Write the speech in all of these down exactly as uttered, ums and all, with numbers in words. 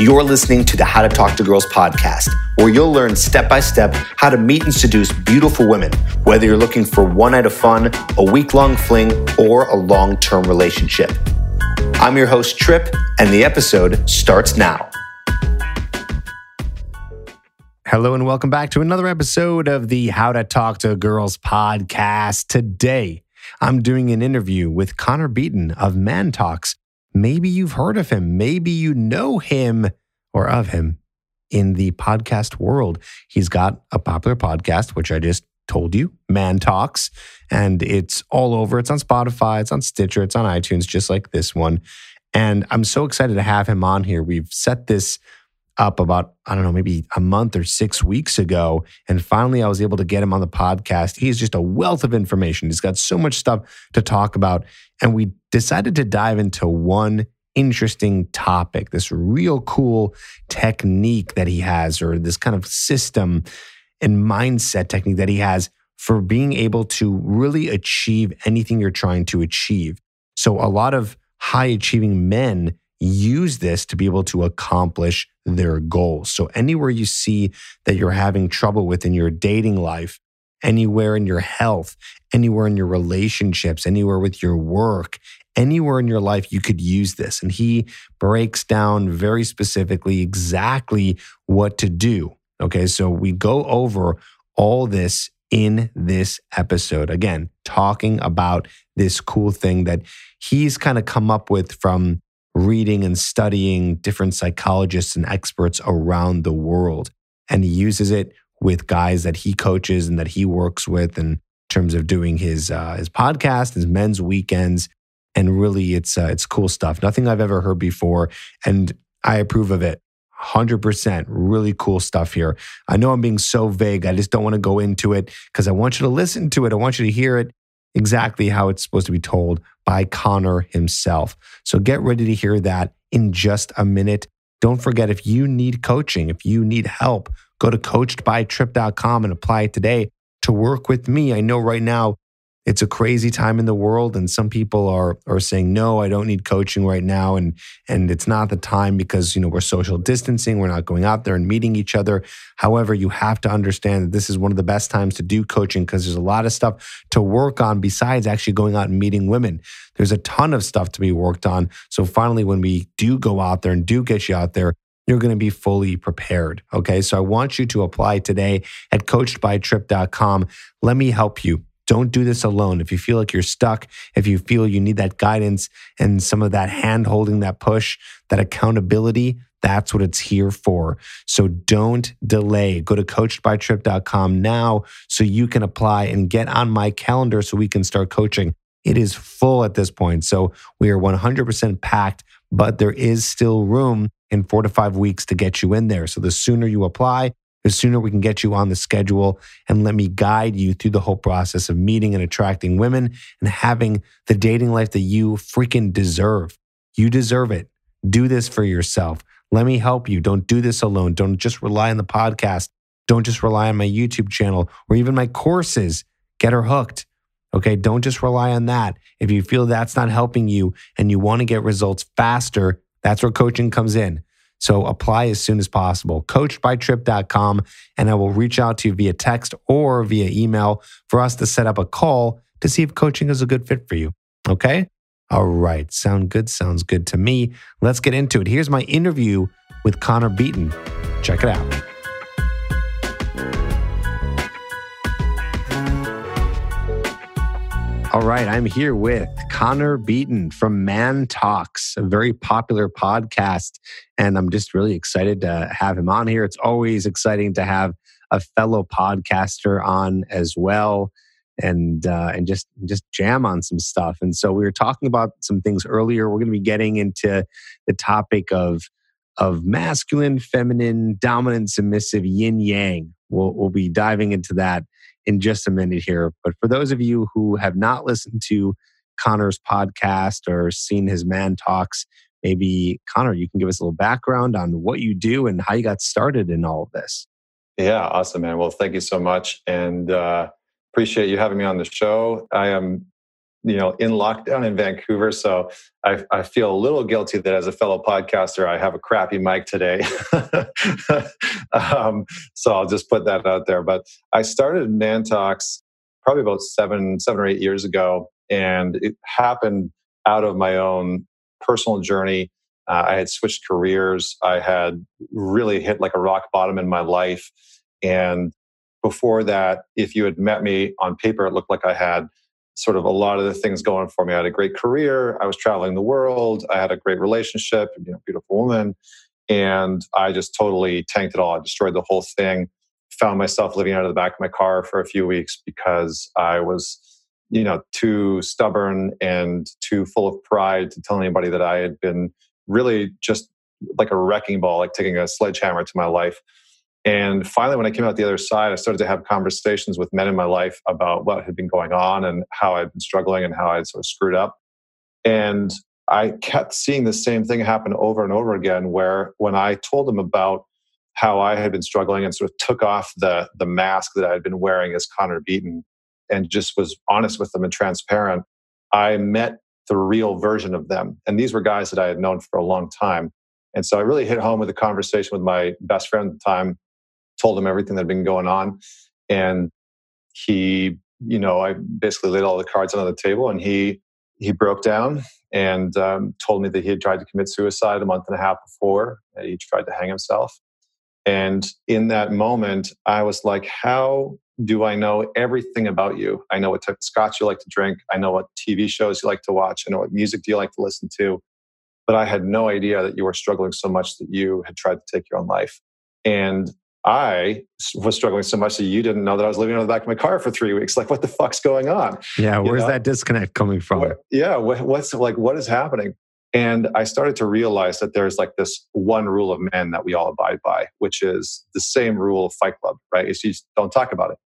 You're listening to the How to Talk to Girls podcast, where you'll learn step-by-step how to meet and seduce beautiful women, whether you're looking for one night of fun, a week-long fling, or a long-term relationship. I'm your host, Tripp, and the episode starts now. Hello and welcome back to another episode of the How to Talk to Girls podcast. Today, I'm doing an interview with Connor Beaton of Man Talks. Maybe you've heard of him. Maybe you know him or of him in the podcast world. He's got a popular podcast, which I just told you, Man Talks, and it's all over. It's on Spotify, it's on Stitcher, it's on iTunes, just like this one. And I'm so excited to have him on here. We've set this up about, I don't know, maybe a month or six weeks ago. And finally, I was able to get him on the podcast. He's just a wealth of information. He's got so much stuff to talk about. And we decided to dive into one interesting topic, this real cool technique that he has, or this kind of system and mindset technique that he has for being able to really achieve anything you're trying to achieve. So a lot of high achieving men use this to be able to accomplish their goals. So anywhere you see that you're having trouble with in your dating life, anywhere in your health, anywhere in your relationships, anywhere with your work, anywhere in your life, you could use this. And he breaks down very specifically exactly what to do. Okay, so we go over all this in this episode. Again, talking about this cool thing that he's kind of come up with from reading and studying different psychologists and experts around the world. And he uses it with guys that he coaches and that he works with in terms of doing his uh, his podcast, his men's weekends. And really, it's uh, it's cool stuff. Nothing I've ever heard before. And I approve of it. one hundred percent. Really cool stuff here. I know I'm being so vague. I just don't want to go into it because I want you to listen to it. I want you to hear it exactly how it's supposed to be told by Connor himself. So get ready to hear that in just a minute. Don't forget, if you need coaching, if you need help, go to coached by trip dot com and apply it today to work with me. I know right now it's a crazy time in the world, and some people are are saying, no, I don't need coaching right now, and and it's not the time because, you know, we're social distancing, we're not going out there and meeting each other. However, you have to understand that this is one of the best times to do coaching because there's a lot of stuff to work on besides actually going out and meeting women. There's a ton of stuff to be worked on. So finally, when we do go out there and do get you out there, you're going to be fully prepared, okay? So I want you to apply today at coached by trip dot com. Let me help you. Don't do this alone. If you feel like you're stuck, if you feel you need that guidance and some of that hand-holding, that push, that accountability, that's what it's here for. So don't delay. Go to coached by trip dot com now so you can apply and get on my calendar so we can start coaching. It is full at this point. So we are one hundred percent packed, but there is still room in four to five weeks to get you in there. So the sooner you apply, the sooner we can get you on the schedule, and let me guide you through the whole process of meeting and attracting women and having the dating life that you freaking deserve. You deserve it. Do this for yourself. Let me help you. Don't do this alone. Don't just rely on the podcast. Don't just rely on my YouTube channel or even my courses. Get her hooked. Okay, don't just rely on that. If you feel that's not helping you and you want to get results faster, that's where coaching comes in. So apply as soon as possible, coached by trip dot com, and I will reach out to you via text or via email for us to set up a call to see if coaching is a good fit for you, okay? All right, sound good, sounds good to me. Let's get into it. Here's my interview with Connor Beaton. Check it out. All right, I'm here with Connor Beaton from Man Talks, a very popular podcast, and I'm just really excited to have him on here. It's always exciting to have a fellow podcaster on as well, and uh, and just just jam on some stuff. And so we were talking about some things earlier. We're going to be getting into the topic of of masculine, feminine, dominant, submissive, yin yang. We'll we'll be diving into that in just a minute here. But for those of you who have not listened to Connor's podcast or seen his Man Talks, maybe Connor, you can give us a little background on what you do and how you got started in all of this. Yeah, awesome, man. Well, thank you so much, and uh, appreciate you having me on the show. I am you know, in lockdown in Vancouver. So I, I feel a little guilty that as a fellow podcaster, I have a crappy mic today. um, so I'll just put that out there. But I started Man Talks probably about seven, seven or eight years ago. And it happened out of my own personal journey. Uh, I had switched careers. I had really hit like a rock bottom in my life. And before that, if you had met me on paper, it looked like I had sort of a lot of the things going for me. I had a great career. I was traveling the world. I had a great relationship, you know, beautiful woman. And I just totally tanked it all. I destroyed the whole thing. Found myself living out of the back of my car for a few weeks because I was, you know, too stubborn and too full of pride to tell anybody that I had been really just like a wrecking ball, like taking a sledgehammer to my life. And finally, when I came out the other side, I started to have conversations with men in my life about what had been going on and how I'd been struggling and how I'd sort of screwed up. And I kept seeing the same thing happen over and over again, where when I told them about how I had been struggling and sort of took off the, the mask that I had been wearing as Connor Beaton and just was honest with them and transparent, I met the real version of them. And these were guys that I had known for a long time. And so I really hit home with a conversation with my best friend at the time, told him everything that had been going on. And he, you know, I basically laid all the cards on the table, and he he broke down and um, told me that he had tried to commit suicide a month and a half before. He tried to hang himself. And in that moment, I was like, how do I know everything about you? I know what type of scotch you like to drink. I know what T V shows you like to watch. I know what music do you like to listen to. But I had no idea that you were struggling so much that you had tried to take your own life. And I was struggling so much that you didn't know that I was living on the back of my car for three weeks. Like, what the fuck's going on? Yeah, where's you know? that disconnect coming from? What, yeah, what, what's like, what is happening? And I started to realize that there's like this one rule of men that we all abide by, which is the same rule of Fight Club, right? It's just don't talk about it.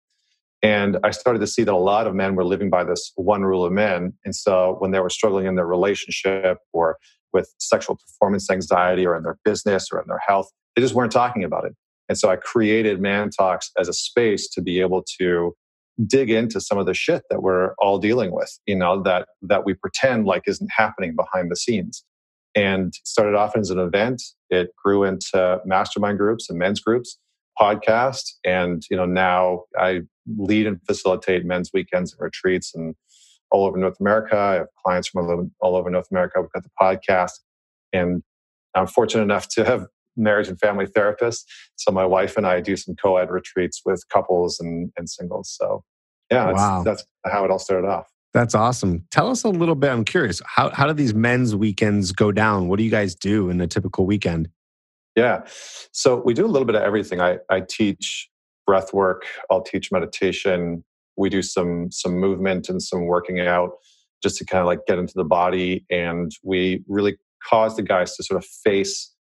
And I started to see that a lot of men were living by this one rule of men. And so when they were struggling in their relationship or with sexual performance anxiety or in their business or in their health, they just weren't talking about it. And so I created Man Talks as a space to be able to dig into some of the shit that we're all dealing with, you know, that that we pretend like isn't happening behind the scenes. And started off as an event. It grew into mastermind groups and men's groups, podcasts. And, you know, now I lead and facilitate men's weekends and retreats and all over North America. I have clients from all over North America. We've got the podcast. And I'm fortunate enough to have marriage and family therapist. So my wife and I do some co-ed retreats with couples and, and singles. So yeah, wow. that's, that's how it all started off. That's awesome. Tell us a little bit. I'm curious, how, how do these men's weekends go down? What do you guys do in a typical weekend? Yeah. So we do a little bit of everything. I, I teach breath work. I'll teach meditation. We do some, some movement and some working out just to kind of like get into the body. And we really cause the guys to sort of face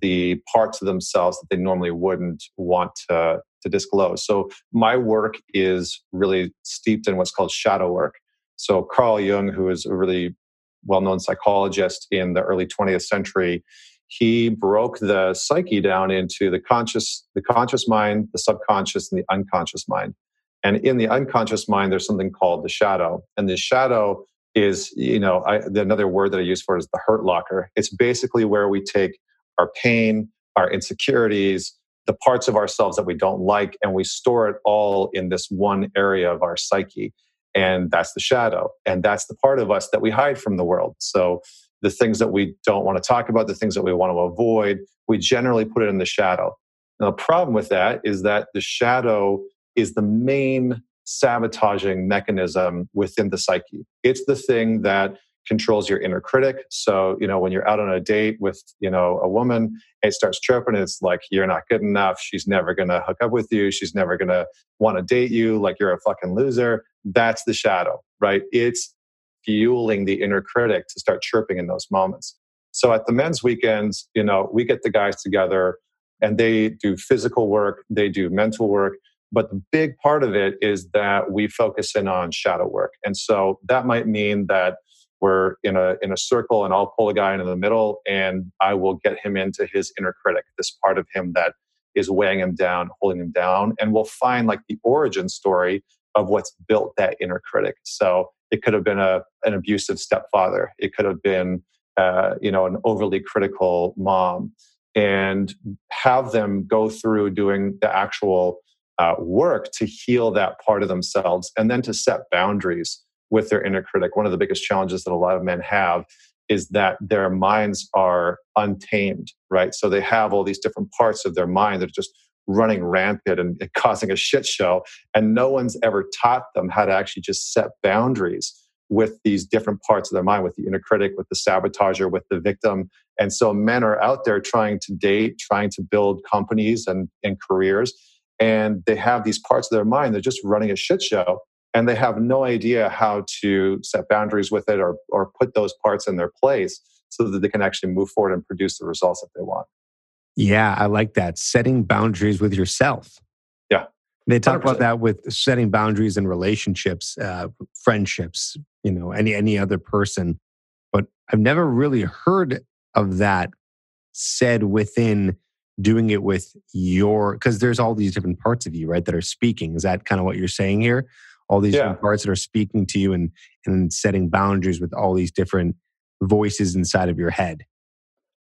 the parts of themselves that they normally wouldn't want to, to disclose. So my work is really steeped in what's called shadow work. So Carl Jung, who is a really well-known psychologist in the early twentieth century, he broke the psyche down into the conscious, the conscious mind, the subconscious, and the unconscious mind. And in the unconscious mind, there's something called the shadow. And the shadow is, you know, I, another word that I use for it is the hurt locker. It's basically where we take our pain, our insecurities, the parts of ourselves that we don't like, and we store it all in this one area of our psyche. And that's the shadow. And that's the part of us that we hide from the world. So the things that we don't want to talk about, the things that we want to avoid, we generally put it in the shadow. Now, the problem with that is that the shadow is the main sabotaging mechanism within the psyche. It's the thing that controls your inner critic. So, you know, when you're out on a date with, you know, a woman, it starts chirping. It's like, you're not good enough. She's never going to hook up with you. She's never going to want to date you. Like, you're a fucking loser. That's the shadow, right? It's fueling the inner critic to start chirping in those moments. So at the men's weekends, you know, we get the guys together and they do physical work. They do mental work. But the big part of it is that we focus in on shadow work. And so that might mean that we're in a in a circle, and I'll pull a guy into the middle, and I will get him into his inner critic, this part of him that is weighing him down, holding him down, and we'll find like the origin story of what's built that inner critic. So It could have been a an abusive stepfather. It could have been uh, you know, an overly critical mom. And have them go through doing the actual uh, work to heal that part of themselves, and then to set boundaries with their inner critic. One of the biggest challenges that a lot of men have is that their minds are untamed, right? So they have all these different parts of their mind that are just running rampant and causing a shit show. And no one's ever taught them how to actually just set boundaries with these different parts of their mind, with the inner critic, with the sabotager, with the victim. And so men are out there trying to date, trying to build companies and, and careers. And they have these parts of their mind that are just running a shit show. And they have no idea how to set boundaries with it, or or put those parts in their place so that they can actually move forward and produce the results that they want. Yeah, I like that. Setting boundaries with yourself. Yeah. They talk one hundred percent about that with setting boundaries in relationships, uh, friendships, you know, any any other person. But I've never really heard of that said within doing it with your... Because there's all these different parts of you, right, that are speaking. Is that kind of what you're saying here? All these yeah. different parts that are speaking to you, and and setting boundaries with all these different voices inside of your head.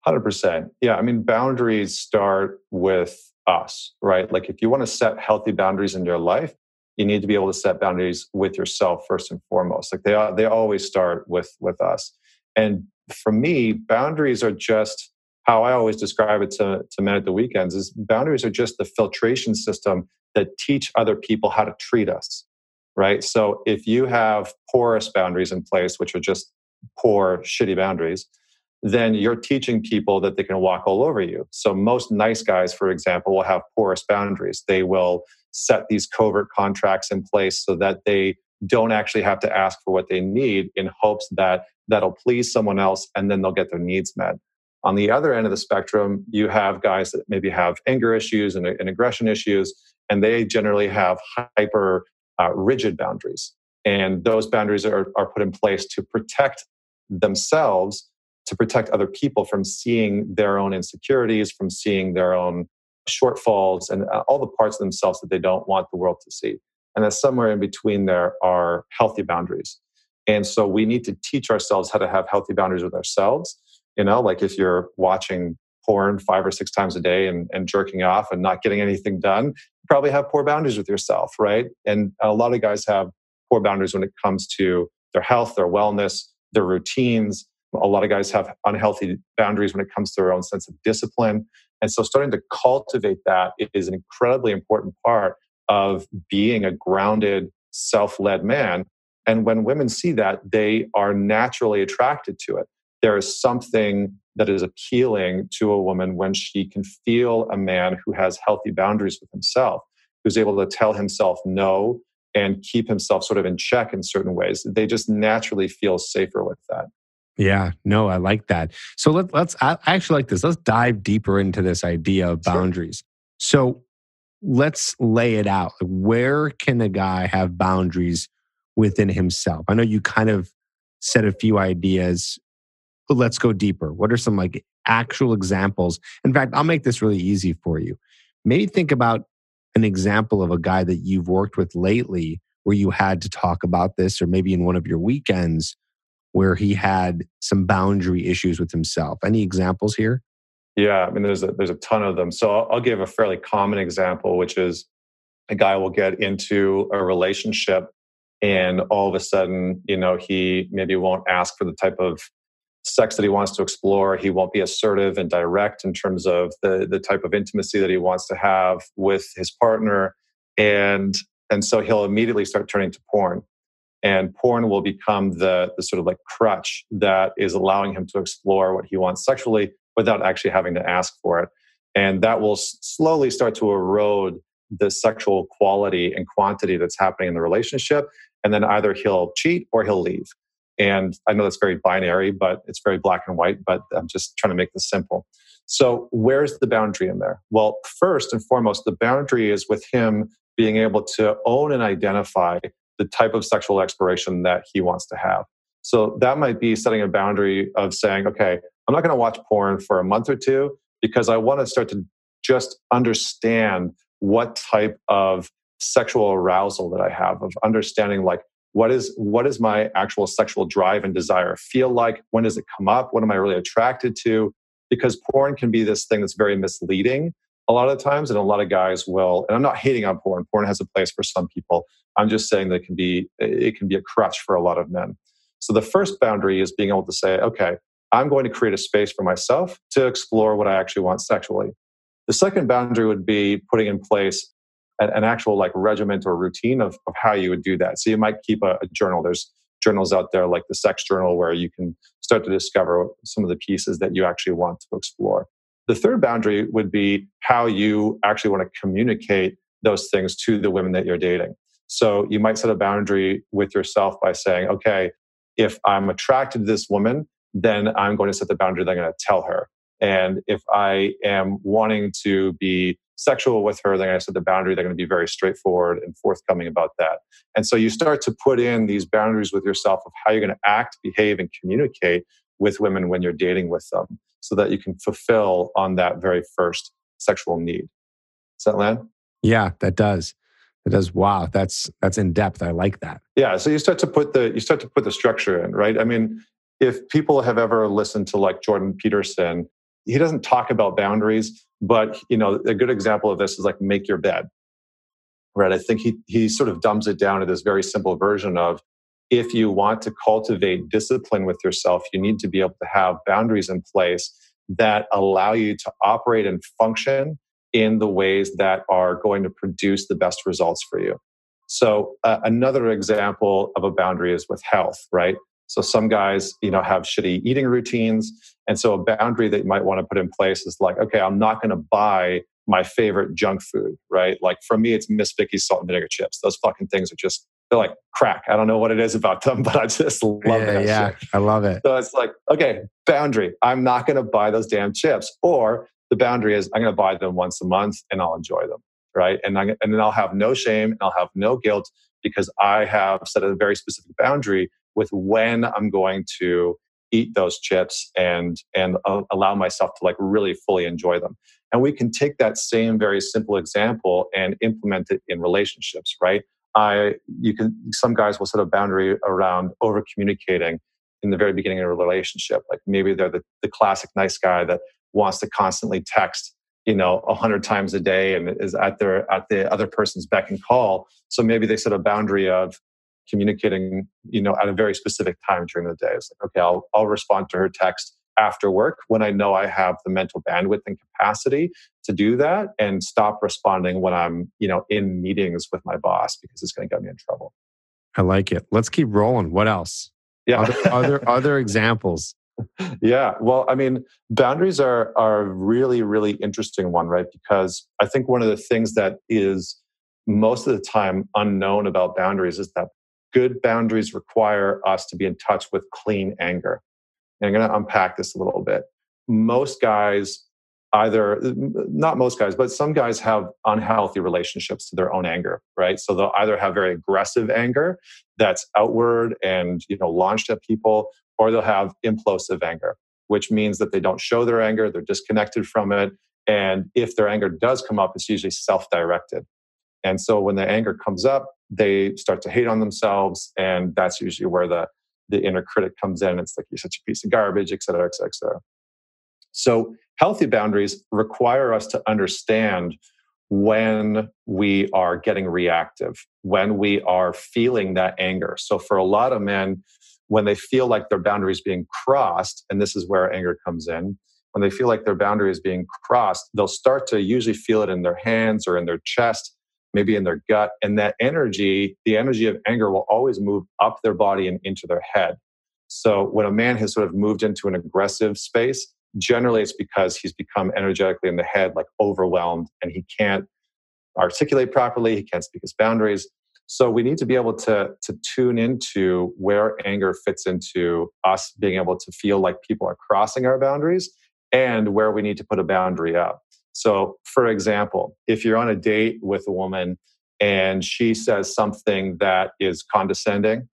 one hundred percent. Yeah, I mean, boundaries start with us, right? Like if you want to set healthy boundaries in your life, you need to be able to set boundaries with yourself first and foremost. Like they they always start with with us. And for me, boundaries are just how I always describe it to, to men at the weekends is boundaries are just the filtration system that teach other people how to treat us, right? So if you have porous boundaries in place, which are just poor, shitty boundaries, then you're teaching people that they can walk all over you. So most nice guys, for example, will have porous boundaries. They will set these covert contracts in place so that they don't actually have to ask for what they need in hopes that that'll please someone else and then they'll get their needs met. On the other end of the spectrum, you have guys that maybe have anger issues and, and aggression issues, and they generally have hyper uh, rigid boundaries. And those boundaries are, are put in place to protect themselves, to protect other people from seeing their own insecurities, from seeing their own shortfalls, and all the parts of themselves that they don't want the world to see. And that somewhere in between there are healthy boundaries. And so we need to teach ourselves how to have healthy boundaries with ourselves. You know, like if you're watching porn five or six times a day and, and jerking off and not getting anything done, you probably have poor boundaries with yourself, right? And a lot of guys have poor boundaries when it comes to their health, their wellness, their routines. A lot of guys have unhealthy boundaries when it comes to their own sense of discipline. And so starting to cultivate that is an incredibly important part of being a grounded, self-led man. And when women see that, they are naturally attracted to it. There is something that is appealing to a woman when she can feel a man who has healthy boundaries with himself, who's able to tell himself no and keep himself sort of in check in certain ways. They just naturally feel safer with that. Yeah, no, I like that. So let, let's, I actually like this. Let's dive deeper into this idea of boundaries. Sure. So let's lay it out. Where can a guy have boundaries within himself? I know you kind of said a few ideas, but let's go deeper. What are some like actual examples? In fact, I'll make this really easy for you. Maybe think about an example of a guy that you've worked with lately where you had to talk about this, or maybe in one of your weekends where he had some boundary issues with himself. Any examples here? Yeah, I mean, there's a, there's a ton of them. So I'll, I'll give a fairly common example, which is a guy will get into a relationship and all of a sudden, you know, he maybe won't ask for the type of sex that he wants to explore. He won't be assertive and direct in terms of the, the type of intimacy that he wants to have with his partner. And, and so he'll immediately start turning to porn. And porn will become the, the sort of like crutch that is allowing him to explore what he wants sexually without actually having to ask for it. And that will s- slowly start to erode the sexual quality and quantity that's happening in the relationship. And then either he'll cheat or he'll leave. And I know that's very binary, but it's very black and white, but I'm just trying to make this simple. So where's the boundary in there? Well, first and foremost, the boundary is with him being able to own and identify the type of sexual exploration that he wants to have. So that might be setting a boundary of saying, okay, I'm not going to watch porn for a month or two because I want to start to just understand what type of sexual arousal that I have, of understanding like What is what is my actual sexual drive and desire feel like? When does it come up? What am I really attracted to? Because porn can be this thing that's very misleading a lot of times, and a lot of guys will. And I'm not hating on porn. Porn has a place for some people. I'm just saying that it can be it can be a crutch for a lot of men. So the first boundary is being able to say, okay, I'm going to create a space for myself to explore what I actually want sexually. The second boundary would be putting in place an, an actual like regiment or routine of, of how you would do that. So you might keep a, a journal. There's journals out there like the sex journal where you can start to discover some of the pieces that you actually want to explore. The third boundary would be how you actually want to communicate those things to the women that you're dating. So you might set a boundary with yourself by saying, okay, if I'm attracted to this woman, then I'm going to set the boundary that I'm going to tell her. And if I am wanting to be sexual with her, then I set the boundary. They're going to be very straightforward and forthcoming about that. And so you start to put in these boundaries with yourself of how you're going to act, behave, and communicate with women when you're dating with them so that you can fulfill on that very first sexual need. Does that land? Yeah, that does. It does. Wow, that's that's in depth. I like that. Yeah. So you start to put the you start to put the structure in, right? I mean, if people have ever listened to like Jordan Peterson, he doesn't talk about boundaries, but you know, a good example of this is like make your bed. Right? I think he he sort of dumbs it down to this very simple version of if you want to cultivate discipline with yourself, you need to be able to have boundaries in place that allow you to operate and function in the ways that are going to produce the best results for you. So uh, another example of a boundary is with health, right? So some guys, you know, have shitty eating routines. And so a boundary that you might want to put in place is like, okay, I'm not going to buy my favorite junk food, right? Like for me, it's Miss Vicky's salt and vinegar chips. Those fucking things are just, they're like crack. I don't know what it is about them, but I just love yeah, that yeah, shit. I love it. So it's like, okay, boundary. I'm not going to buy those damn chips. Or the boundary is I'm going to buy them once a month and I'll enjoy them, right? And, I, and then I'll have no shame and I'll have no guilt because I have set a very specific boundary with when I'm going to eat those chips and and uh, allow myself to like really fully enjoy them. And we can take that same very simple example and implement it in relationships, right? I you can some guys will set a boundary around over communicating in the very beginning of a relationship. Like maybe they're the, the classic nice guy that wants to constantly text, you know, a hundred times a day and is at their at the other person's beck and call. So maybe they set a boundary of communicating, you know, at a very specific time during the day. It's like, okay, I'll I'll respond to her text after work when I know I have the mental bandwidth and capacity to do that, and stop responding when I'm, you know, in meetings with my boss because it's going to get me in trouble. I like it. Let's keep rolling. What else? Yeah, other other, other examples. Yeah. Well, I mean, boundaries are are a really, really interesting one, right? Because I think one of the things that is most of the time unknown about boundaries is that good boundaries require us to be in touch with clean anger. And I'm going to unpack this a little bit. Most guys, either, not most guys, but some guys have unhealthy relationships to their own anger, right? So they'll either have very aggressive anger that's outward and, you know, launched at people, or they'll have implosive anger, which means that they don't show their anger, they're disconnected from it. And if their anger does come up, it's usually self-directed. And so when the anger comes up, they start to hate on themselves. And that's usually where the, the inner critic comes in. It's like, you're such a piece of garbage, et cetera, et cetera, et cetera. So healthy boundaries require us to understand when we are getting reactive, when we are feeling that anger. So for a lot of men, when they feel like their boundary is being crossed, and this is where anger comes in, when they feel like their boundary is being crossed, they'll start to usually feel it in their hands or in their chest, maybe in their gut. And that energy, the energy of anger will always move up their body and into their head. So when a man has sort of moved into an aggressive space, generally it's because he's become energetically in the head, like overwhelmed, and he can't articulate properly, he can't speak his boundaries. So we need to be able to, to tune into where anger fits into us being able to feel like people are crossing our boundaries and where we need to put a boundary up. So, for example, if you're on a date with a woman and she says something that is condescending,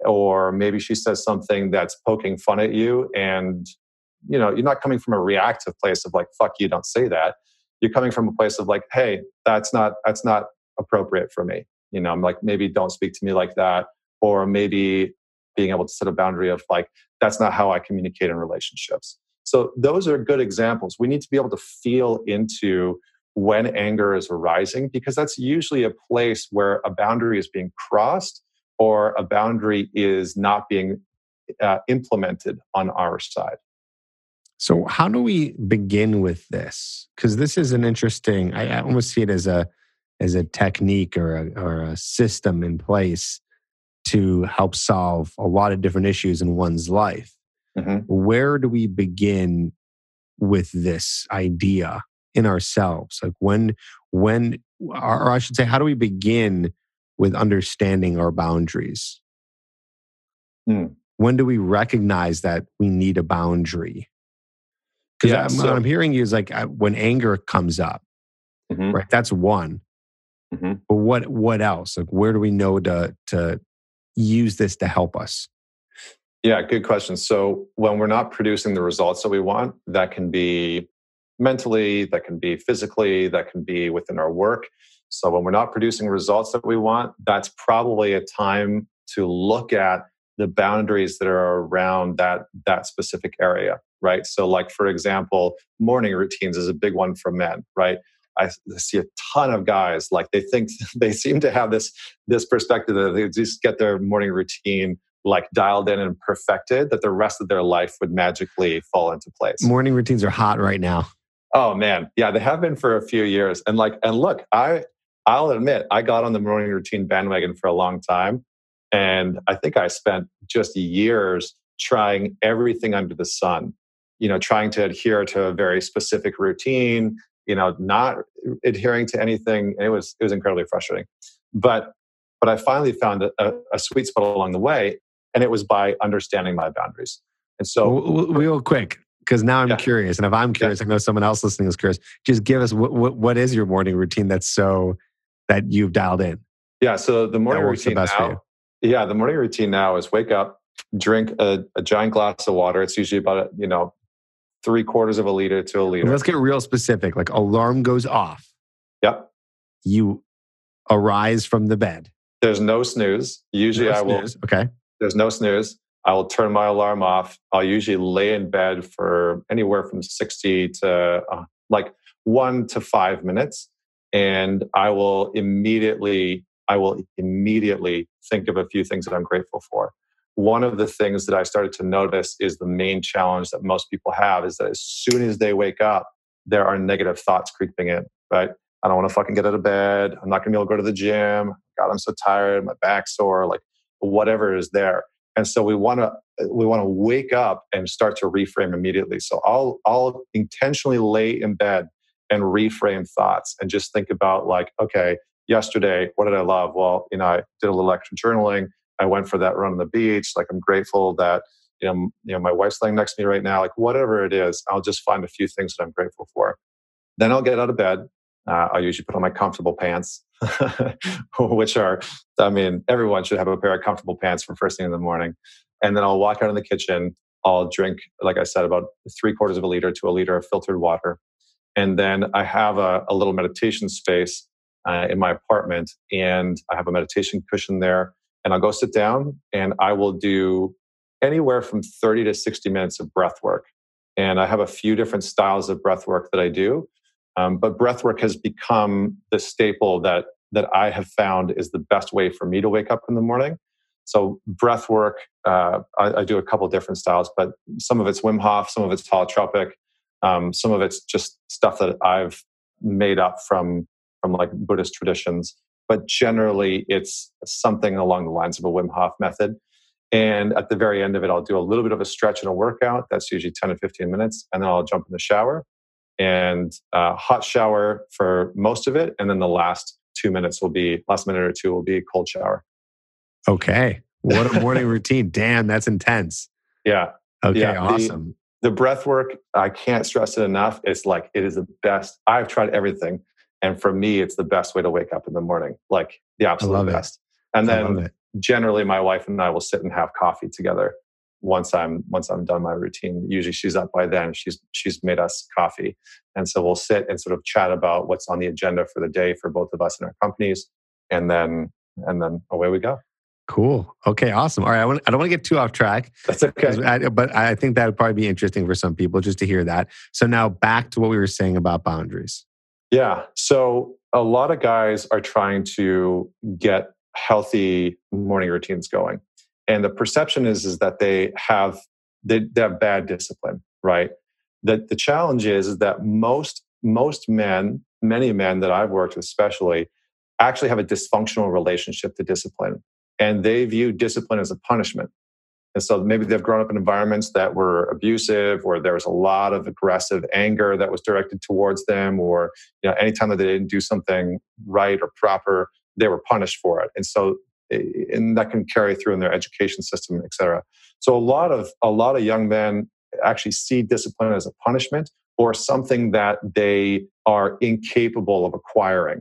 or maybe she says something that's poking fun at you, and you know, you're not coming from a reactive place of like, fuck you, don't say that. You're coming from a place of like, hey, that's not that's not appropriate for me. You know, I'm like, maybe don't speak to me like that, or maybe being able to set a boundary of like, that's not how I communicate in relationships. So those are good examples. We need to be able to feel into when anger is arising, because that's usually a place where a boundary is being crossed or a boundary is not being uh, implemented on our side. So how do we begin with this? Because this is an interesting, I, I almost see it as a as a technique or a, or a system in place to help solve a lot of different issues in one's life. Mm-hmm. Where do we begin with this idea in ourselves? Like when, when, or I should say, how do we begin with understanding our boundaries? Mm. When do we recognize that we need a boundary? Because yeah, so, what I'm hearing you is like I, when anger comes up, mm-hmm. right? That's one. Mm-hmm. But what what else? Like where do we know to to use this to help us? Yeah, good question. So when we're not producing the results that we want, that can be mentally, that can be physically, that can be within our work. So when we're not producing results that we want, that's probably a time to look at the boundaries that are around that that specific area. Right. So like, for example, morning routines is a big one for men, right? I see a ton of guys, like they think, they seem to have this, this perspective that they just get their morning routine like dialed in and perfected, that the rest of their life would magically fall into place. Morning routines are hot right now. Oh man. Yeah, they have been for a few years. And like, and look, I, I'll admit, I got on the morning routine bandwagon for a long time. And I think I spent just years trying everything under the sun. You know, trying to adhere to a very specific routine, you know, not adhering to anything. And it was it was incredibly frustrating. But but I finally found a, a sweet spot along the way, and it was by understanding my boundaries. And so, real quick, because now I'm yeah. curious, and if I'm curious, yeah. I know someone else listening is curious. Just give us what, what what is your morning routine that's so that you've dialed in? Yeah. So the morning routine the now. Yeah, the morning routine now is wake up, drink a, a giant glass of water. It's usually about you know. Three quarters of a liter to a liter. Let's get real specific. Like alarm goes off. Yep. You arise from the bed. There's no snooze. Usually no I will... Snooze. Okay. There's no snooze. I will turn my alarm off. I'll usually lay in bed for anywhere from sixty to uh, like one to five minutes. And I will immediately, I will immediately think of a few things that I'm grateful for. One of the things that I started to notice is the main challenge that most people have is that as soon as they wake up, there are negative thoughts creeping in, right? I don't want to fucking get out of bed. I'm not going to be able to go to the gym. God, I'm so tired. My back's sore. Like whatever is there. And so we want to we want to wake up and start to reframe immediately. So I'll I'll intentionally lay in bed and reframe thoughts and just think about like, okay, yesterday, what did I love? Well, you know, I did a little extra journaling. I went for that run on the beach. Like I'm grateful that you know, you know my wife's laying next to me right now. Like whatever it is, I'll just find a few things that I'm grateful for. Then I'll get out of bed. Uh, I'll usually put on my comfortable pants, which are, I mean, everyone should have a pair of comfortable pants for first thing in the morning. And then I'll walk out in the kitchen. I'll drink, like I said, about three quarters of a liter to a liter of filtered water. And then I have a, a little meditation space uh, in my apartment, and I have a meditation cushion there. And I'll go sit down and I will do anywhere from thirty to sixty minutes of breath work. And I have a few different styles of breath work that I do. Um, but breath work has become the staple that, that I have found is the best way for me to wake up in the morning. So breath work, uh, I, I do a couple different styles, but some of it's Wim Hof, some of it's holotropic, um, some of it's just stuff that I've made up from, from like Buddhist traditions. But generally, it's something along the lines of a Wim Hof method. And at the very end of it, I'll do a little bit of a stretch and a workout. That's usually ten to fifteen minutes. And then I'll jump in the shower and uh, hot shower for most of it. And then the last two minutes will be, last minute or two will be a cold shower. Okay. What a morning routine. Damn, that's intense. Yeah. Okay, yeah, awesome. The, the breath work, I can't stress it enough. It's like, it is the best. I've tried everything. And for me, it's the best way to wake up in the morning, like the absolute best. And then generally my wife and I will sit and have coffee together once I'm once I'm done my routine. Usually she's up by then, she's she's made us coffee. And so we'll sit and sort of chat about what's on the agenda for the day for both of us and our companies. And then and then away we go. Cool. Okay, awesome. All right, I, want, I don't want to get too off track. That's okay. I, but I think that would probably be interesting for some people just to hear that. So now back to what we were saying about boundaries. Yeah. So a lot of guys are trying to get healthy morning routines going. And the perception is, is that they have they, they have bad discipline, right? The, the challenge is, is that most most men, many men that I've worked with especially, actually have a dysfunctional relationship to discipline. And they view discipline as a punishment. And so maybe they've grown up in environments that were abusive, or there was a lot of aggressive anger that was directed towards them, or you know, anytime that they didn't do something right or proper, they were punished for it. And so and that can carry through in their education system, et cetera. So a lot of a lot of young men actually see discipline as a punishment or something that they are incapable of acquiring.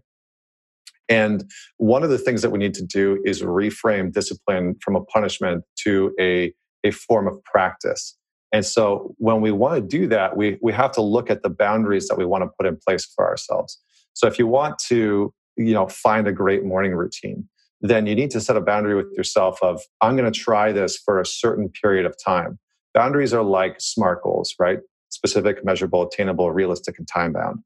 And one of the things that we need to do is reframe discipline from a punishment to a, a form of practice. And so when we want to do that, we, we have to look at the boundaries that we want to put in place for ourselves. So if you want to, you know, find a great morning routine, then you need to set a boundary with yourself of, I'm going to try this for a certain period of time. Boundaries are like SMART goals, right? Specific, measurable, attainable, realistic, and time-bound.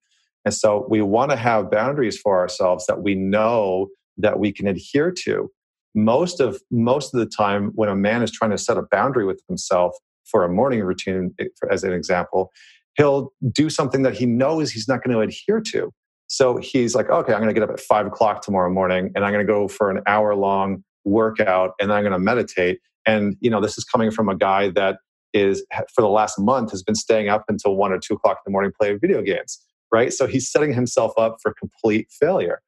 And so we want to have boundaries for ourselves that we know that we can adhere to. Most of most of the time when a man is trying to set a boundary with himself for a morning routine, as an example, he'll do something that he knows he's not going to adhere to. So he's like, okay, I'm going to get up at five o'clock tomorrow morning and I'm going to go for an hour-long workout and I'm going to meditate. And you know, this is coming from a guy that is, for the last month, has been staying up until one or two o'clock in the morning playing video games. Right? So he's setting himself up for complete failure.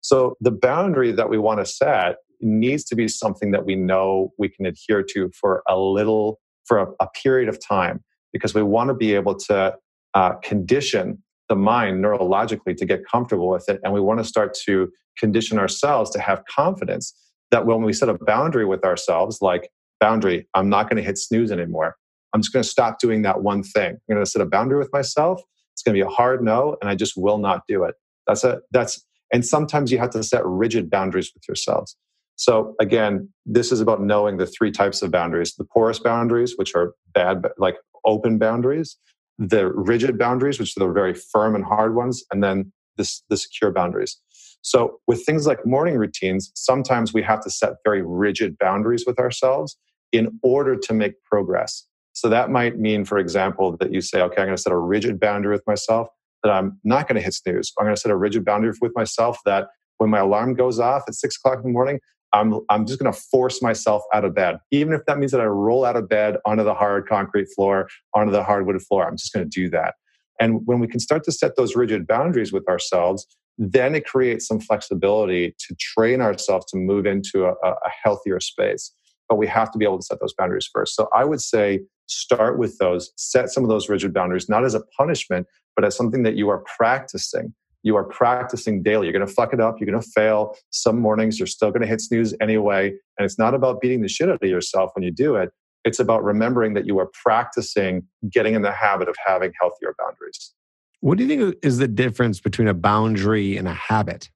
So the boundary that we want to set needs to be something that we know we can adhere to for a little, for a, a period of time, because we want to be able to uh, condition the mind neurologically to get comfortable with it. And we want to start to condition ourselves to have confidence that when we set a boundary with ourselves, like boundary, I'm not going to hit snooze anymore. I'm just going to stop doing that one thing. I'm going to set a boundary with myself. It's going to be a hard no, and I just will not do it. That's a that's and sometimes you have to set rigid boundaries with yourselves. So again, this is about knowing the three types of boundaries: the porous boundaries, which are bad, like open boundaries; the rigid boundaries, which are the very firm and hard ones; and then this the secure boundaries. So with things like morning routines, sometimes we have to set very rigid boundaries with ourselves in order to make progress. So that might mean, for example, that you say, okay, I'm going to set a rigid boundary with myself that I'm not going to hit snooze. I'm going to set a rigid boundary with myself that when my alarm goes off at six o'clock in the morning, I'm I'm just going to force myself out of bed. Even if that means that I roll out of bed onto the hard concrete floor, onto the hardwood floor, I'm just going to do that. And when we can start to set those rigid boundaries with ourselves, then it creates some flexibility to train ourselves to move into a, a healthier space. But we have to be able to set those boundaries first. So I would say, start with those, set some of those rigid boundaries, not as a punishment, but as something that you are practicing. You are practicing daily. You're going to fuck it up. You're going to fail. Some mornings you're still going to hit snooze anyway. And it's not about beating the shit out of yourself when you do it. It's about remembering that you are practicing getting in the habit of having healthier boundaries. What do you think is the difference between a boundary and a habit?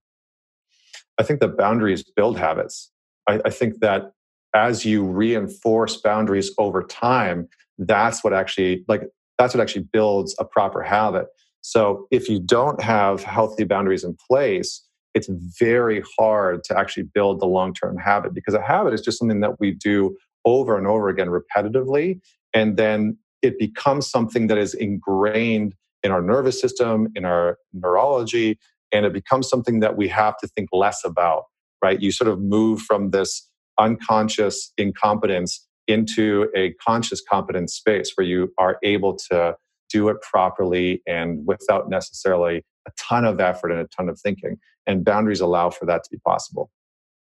I think that boundaries build habits. I, I think that as you reinforce boundaries over time, that's what actually like that's what actually builds a proper habit. So if you don't have healthy boundaries in place, it's very hard to actually build the long-term habit, because a habit is just something that we do over and over again repetitively, and then it becomes something that is ingrained in our nervous system, in our neurology, and it becomes something that we have to think less about, right? You sort of move from this unconscious incompetence into a conscious competence space where you are able to do it properly and without necessarily a ton of effort and a ton of thinking. And boundaries allow for that to be possible.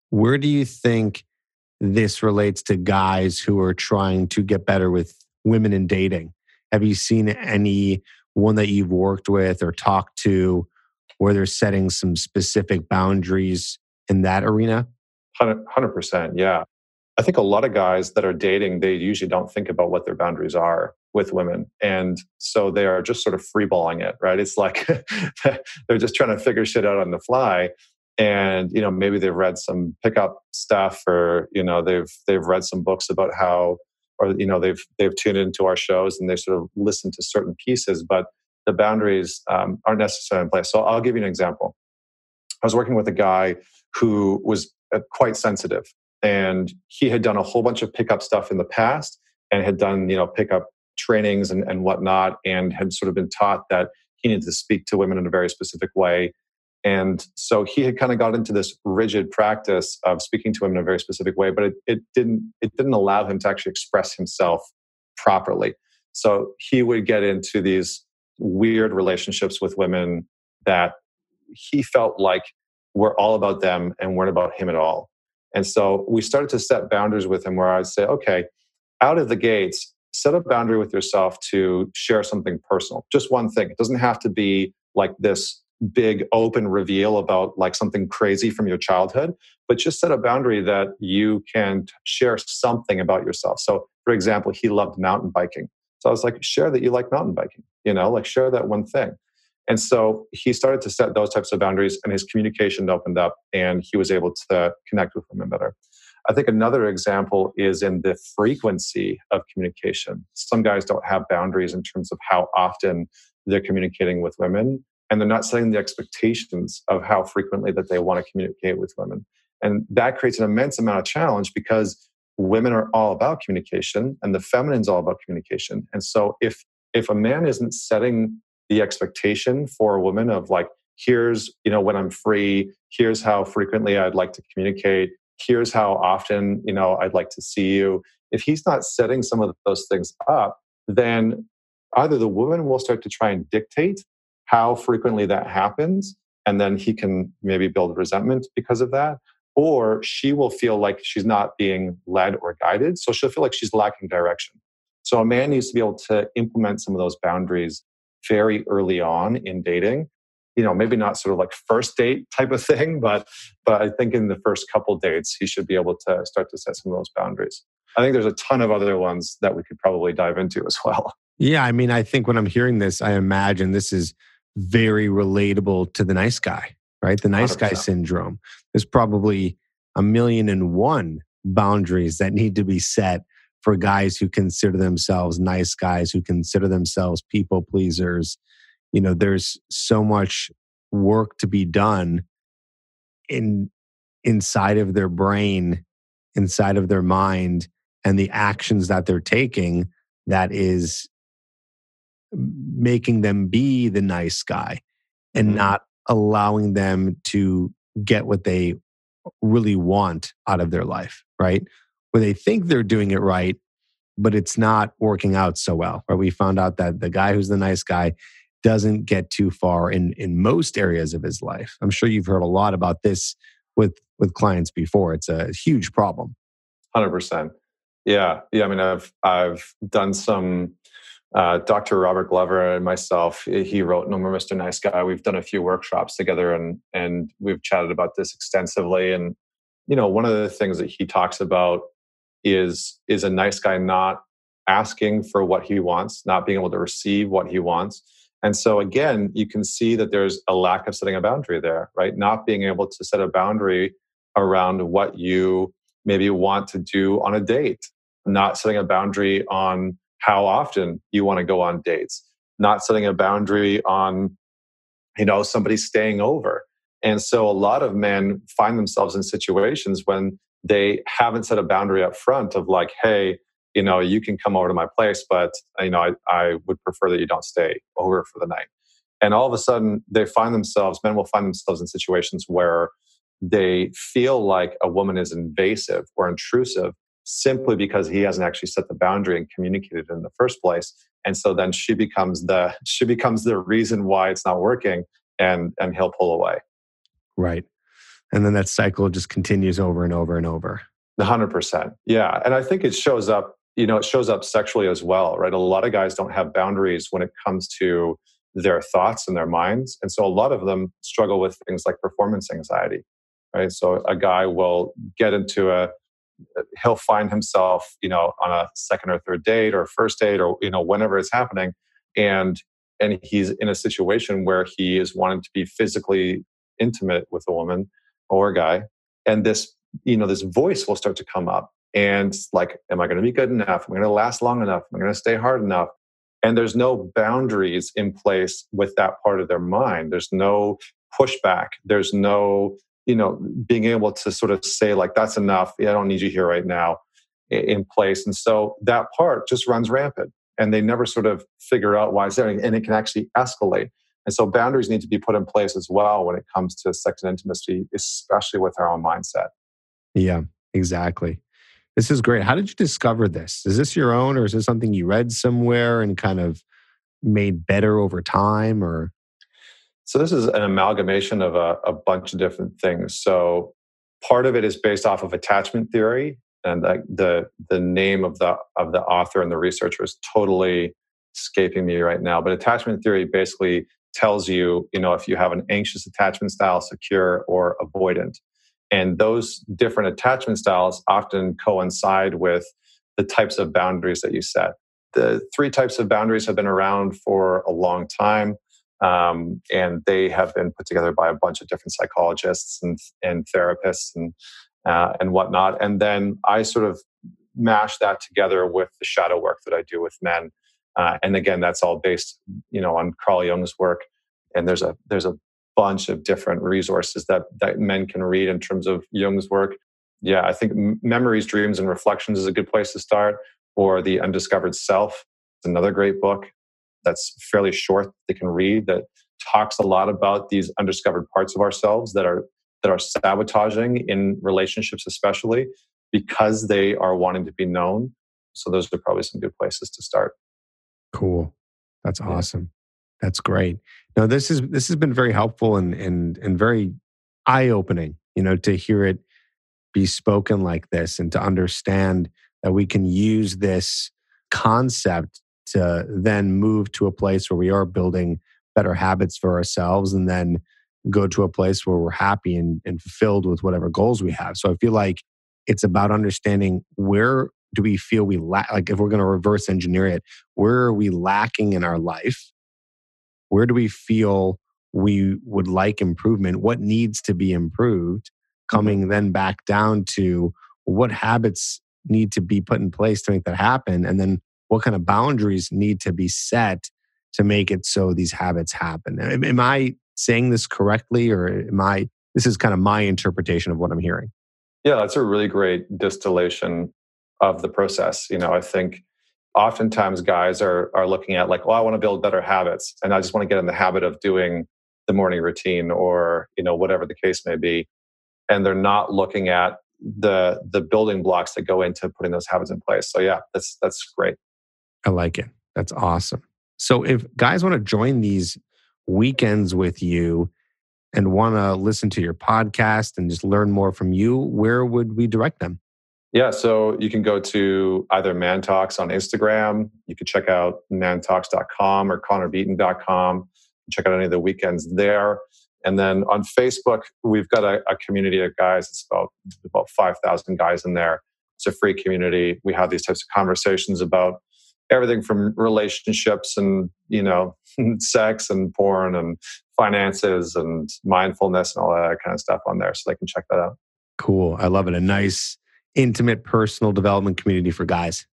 Where do you think this relates to guys who are trying to get better with women in dating? Have you seen any one that you've worked with or talked to where they're setting some specific boundaries in that arena? one hundred percent, yeah. I think a lot of guys that are dating, they usually don't think about what their boundaries are with women. And so they are just sort of freeballing it, right? It's like they're just trying to figure shit out on the fly. And, you know, maybe they've read some pickup stuff, or, you know, they've, they've read some books about how, or, you know, they've, they've tuned into our shows and they've sort of listened to certain pieces, but the boundaries um, aren't necessarily in place. So I'll give you an example. I was working with a guy who was quite sensitive, and he had done a whole bunch of pickup stuff in the past and had done, you know, pickup trainings and, and whatnot, and had sort of been taught that he needed to speak to women in a very specific way. And so he had kind of got into this rigid practice of speaking to women in a very specific way, but it, it didn't it didn't allow him to actually express himself properly. So he would get into these weird relationships with women that he felt like were all about them and weren't about him at all. And so we started to set boundaries with him, where I'd say, okay, out of the gates, set a boundary with yourself to share something personal. Just one thing. It doesn't have to be like this big open reveal about like something crazy from your childhood, but just set a boundary that you can share something about yourself. So for example, he loved mountain biking. So I was like, share that you like mountain biking, you know, like share that one thing. And so he started to set those types of boundaries, and his communication opened up, and he was able to connect with women better. I think another example is in the frequency of communication. Some guys don't have boundaries in terms of how often they're communicating with women, and they're not setting the expectations of how frequently that they want to communicate with women. And that creates an immense amount of challenge, because women are all about communication, and the feminine is all about communication. And so if if a man isn't setting the expectation for a woman of like, here's, you know, when I'm free, here's how frequently I'd like to communicate, here's how often, you know, I'd like to see you. If he's not setting some of those things up, then either the woman will start to try and dictate how frequently that happens, and then he can maybe build resentment because of that, or she will feel like she's not being led or guided, so she'll feel like she's lacking direction. So a man needs to be able to implement some of those boundaries very early on in dating. You know, maybe not sort of like first date type of thing, but but I think in the first couple dates, he should be able to start to set some of those boundaries. I think there's a ton of other ones that we could probably dive into as well. Yeah, I mean, I think when I'm hearing this, I imagine this is very relatable to the nice guy, right? The nice one hundred percent guy syndrome. There's probably a million and one boundaries that need to be set for guys who consider themselves nice guys, who consider themselves people pleasers. You know, there's so much work to be done in inside of their brain, inside of their mind, and the actions that they're taking that is making them be the nice guy and mm-hmm. not allowing them to get what they really want out of their life, right? Where they think they're doing it right, but it's not working out so well. Where we found out that the guy who's the nice guy doesn't get too far in, in most areas of his life. I'm sure you've heard a lot about this with, with clients before. It's a huge problem. one hundred percent. Yeah. Yeah. I mean, I've, I've done some... Uh, Doctor Robert Glover and myself, he wrote No More Mister Nice Guy. We've done a few workshops together, and and we've chatted about this extensively. And you know, one of the things that he talks about is is a nice guy not asking for what he wants, not being able to receive what he wants. And so again, you can see that there's a lack of setting a boundary there, right? Not being able to set a boundary around what you maybe want to do on a date, not setting a boundary on how often you want to go on dates, not setting a boundary on, you know, somebody staying over. And so a lot of men find themselves in situations when they haven't set a boundary up front of like, hey, you know, you can come over to my place, but you know, I, I would prefer that you don't stay over for the night. And all of a sudden they find themselves, men will find themselves in situations where they feel like a woman is invasive or intrusive, simply because he hasn't actually set the boundary and communicated it in the first place. And so then she becomes the she becomes the reason why it's not working, and and he'll pull away. Right. And then that cycle just continues over and over and over. one hundred percent. Yeah. And I think it shows up, you know, it shows up sexually as well, right? A lot of guys don't have boundaries when it comes to their thoughts and their minds. And so a lot of them struggle with things like performance anxiety, right? So a guy will get into a he'll find himself, you know, on a second or third date or first date or, you know, whenever it's happening. And and he's in a situation where he is wanting to be physically intimate with a woman, or guy, and this, you know, this voice will start to come up. And like, am I going to be good enough? Am I going to last long enough? Am I going to stay hard enough? And there's no boundaries in place with that part of their mind. There's no pushback. There's no, you know, being able to sort of say like, that's enough. I don't need you here right now in place. And so that part just runs rampant and they never sort of figure out why it's there, and it can actually escalate. And so boundaries need to be put in place as well when it comes to sex and intimacy, especially with our own mindset. Yeah, exactly. This is great. How did you discover this? Is this your own, or is this something you read somewhere and kind of made better over time? Or so this is an amalgamation of a, a bunch of different things. So part of it is based off of attachment theory, and the, the the name of the of the author and the researcher is totally escaping me right now. But attachment theory basically tells you, you know, if you have an anxious attachment style, secure, or avoidant. And those different attachment styles often coincide with the types of boundaries that you set. The three types of boundaries have been around for a long time, um, and they have been put together by a bunch of different psychologists and, and therapists and uh, and whatnot. And then I sort of mash that together with the shadow work that I do with men. Uh, and again, that's all based, you know, on Carl Jung's work. And there's a there's a bunch of different resources that, that men can read in terms of Jung's work. Yeah, I think Memories, Dreams, and Reflections is a good place to start, or The Undiscovered Self. It's another great book that's fairly short they can read that talks a lot about these undiscovered parts of ourselves that are that are sabotaging in relationships, especially because they are wanting to be known. So those are probably some good places to start. Cool. That's awesome. Yeah. That's great. Now, this is this has been very helpful and and and very eye-opening, you know, to hear it be spoken like this and to understand that we can use this concept to then move to a place where we are building better habits for ourselves and then go to a place where we're happy and, and fulfilled with whatever goals we have. So I feel like it's about understanding where do we feel we lack, like if we're going to reverse engineer it, where are we lacking in our life? Where do we feel we would like improvement? What needs to be improved? Coming then back down to what habits need to be put in place to make that happen? And then what kind of boundaries need to be set to make it so these habits happen? Am I saying this correctly? Or am I, this is kind of my interpretation of what I'm hearing. Yeah, that's a really great distillation of the process. You know, I think oftentimes guys are are looking at like, well, I want to build better habits and I just want to get in the habit of doing the morning routine or, you know, whatever the case may be. And they're not looking at the the building blocks that go into putting those habits in place. So yeah, that's that's great. I like it. That's awesome. So if guys want to join these weekends with you and want to listen to your podcast and just learn more from you, where would we direct them? Yeah, so you can go to either Man Talks on Instagram. You can check out man talks dot com or connor beaton dot com. Check out any of the weekends there. And then on Facebook, we've got a, a community of guys. It's about, about five thousand guys in there. It's a free community. We have these types of conversations about everything from relationships and, you know, sex and porn and finances and mindfulness and all that kind of stuff on there. So they can check that out. Cool. I love it. A nice intimate personal development community for guys.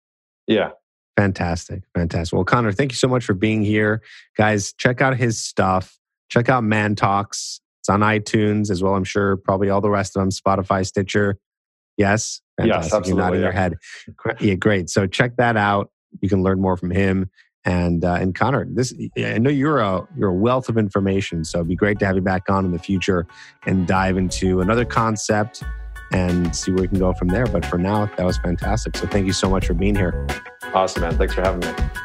Yeah. Fantastic. Fantastic. Well, Connor, thank you so much for being here. Guys, check out his stuff. Check out Man Talks. It's on iTunes as well, I'm sure. Probably all the rest of them. Spotify, Stitcher. Yes? Fantastic. Yes, absolutely. You're nodding yeah. your head. Yeah, great. So check that out. You can learn more from him. And uh, and Connor, this I know you're a you're a wealth of information. So it'd be great to have you back on in the future and dive into another concept and see where we can go from there. But for now, that was fantastic. So thank you so much for being here. Awesome, man. Thanks for having me.